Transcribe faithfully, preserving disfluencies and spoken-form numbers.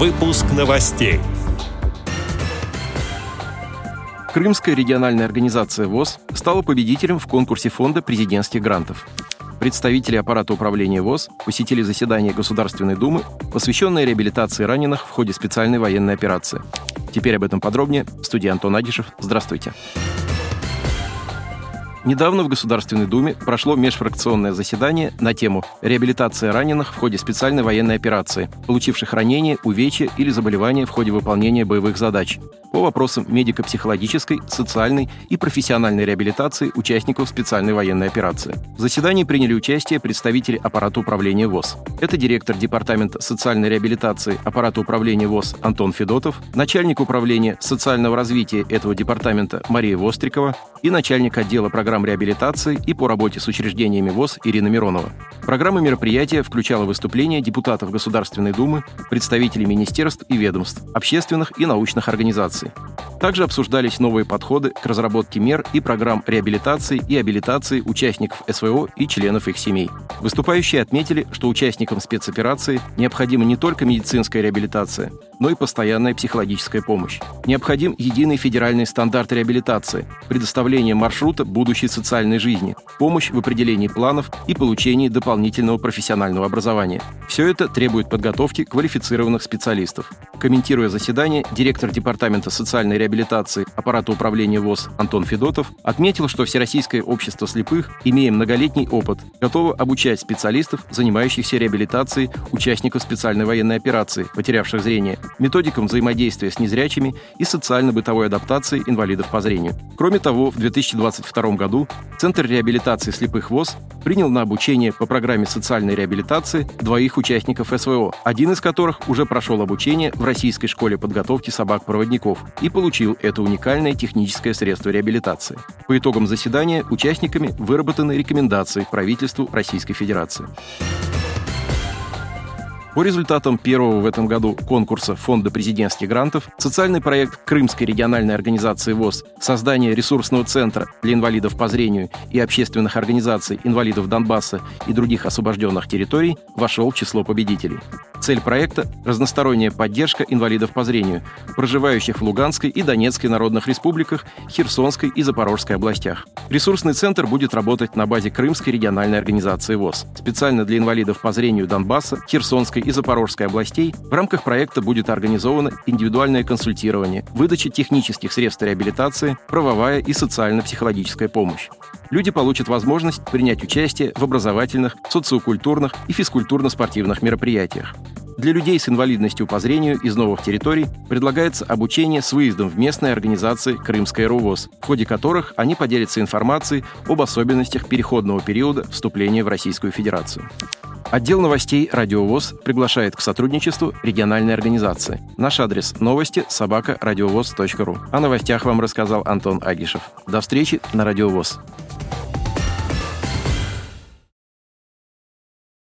Выпуск новостей. Крымская региональная организация ВОС стала победителем в конкурсе фонда президентских грантов. Представители аппарата управления ВОС посетили заседание Государственной Думы, посвященное реабилитации раненых в ходе специальной военной операции. Теперь об этом подробнее. В студии Антон Агишев. Здравствуйте. Недавно в Государственной Думе прошло межфракционное заседание на тему «Реабилитация раненых в ходе специальной военной операции, получивших ранения, увечья или заболевания в ходе выполнения боевых задач» по вопросам медико-психологической, социальной и профессиональной реабилитации участников специальной военной операции. В заседании приняли участие представители аппарата управления ВОС. Это директор Департамента социальной реабилитации аппарата управления ВОС Антон Федотов, начальник управления социального развития этого департамента Мария Вострикова и начальник отдела программ реабилитации и по работе с учреждениями ВОС Ирина Миронова. Программа мероприятия включала выступления депутатов Государственной Думы, представителей министерств и ведомств, общественных и научных организаций. Также обсуждались новые подходы к разработке мер и программ реабилитации и абилитации участников эс вэ о и членов их семей. Выступающие отметили, что участникам спецоперации необходима не только медицинская реабилитация, но и постоянная психологическая помощь. Необходим единый федеральный стандарт реабилитации, предоставление маршрута будущей социальной жизни, помощь в определении планов и получении дополнительного профессионального образования. Все это требует подготовки квалифицированных специалистов. Комментируя заседание, директор Департамента социальной реабилитации аппарата управления ВОС Антон Федотов отметил, что Всероссийское общество слепых, имея многолетний опыт, готово обучать специалистов, занимающихся реабилитацией участников специальной военной операции, потерявших зрение, методикам взаимодействия с незрячими и социально-бытовой адаптации инвалидов по зрению. Кроме того, в две тысячи двадцать втором году Центр реабилитации слепых ВОС принял на обучение по программе социальной реабилитации двоих участников эс вэ о, один из которых уже прошел обучение в Российской школе подготовки собак-проводников и получил это уникальное техническое средство реабилитации. По итогам заседания участниками выработаны рекомендации правительству Российской Федерации. По результатам первого в этом году конкурса Фонда президентских грантов социальный проект Крымской региональной организации ВОС «Создание ресурсного центра для инвалидов по зрению и общественных организаций инвалидов Донбасса и других освобожденных территорий» вошел в число победителей. Цель проекта – разносторонняя поддержка инвалидов по зрению, проживающих в Луганской и Донецкой народных республиках, Херсонской и Запорожской областях. Ресурсный центр будет работать на базе Крымской региональной организации ВОС. Специально для инвалидов по зрению Донбасса, Херсонской и Запорожской областей в рамках проекта будет организовано индивидуальное консультирование, выдача технических средств реабилитации, правовая и социально-психологическая помощь. Люди получат возможность принять участие в образовательных, социокультурных и физкультурно-спортивных мероприятиях. Для людей с инвалидностью по зрению из новых территорий предлагается обучение с выездом в местные организации «Крымская РУВОЗ», в ходе которых они поделятся информацией об особенностях переходного периода вступления в Российскую Федерацию. Отдел новостей «Радиовоз» приглашает к сотрудничеству региональной организации. Наш адрес – новости собака радиовоз точка ру. О новостях вам рассказал Антон Агишев. До встречи на «Радиовоз».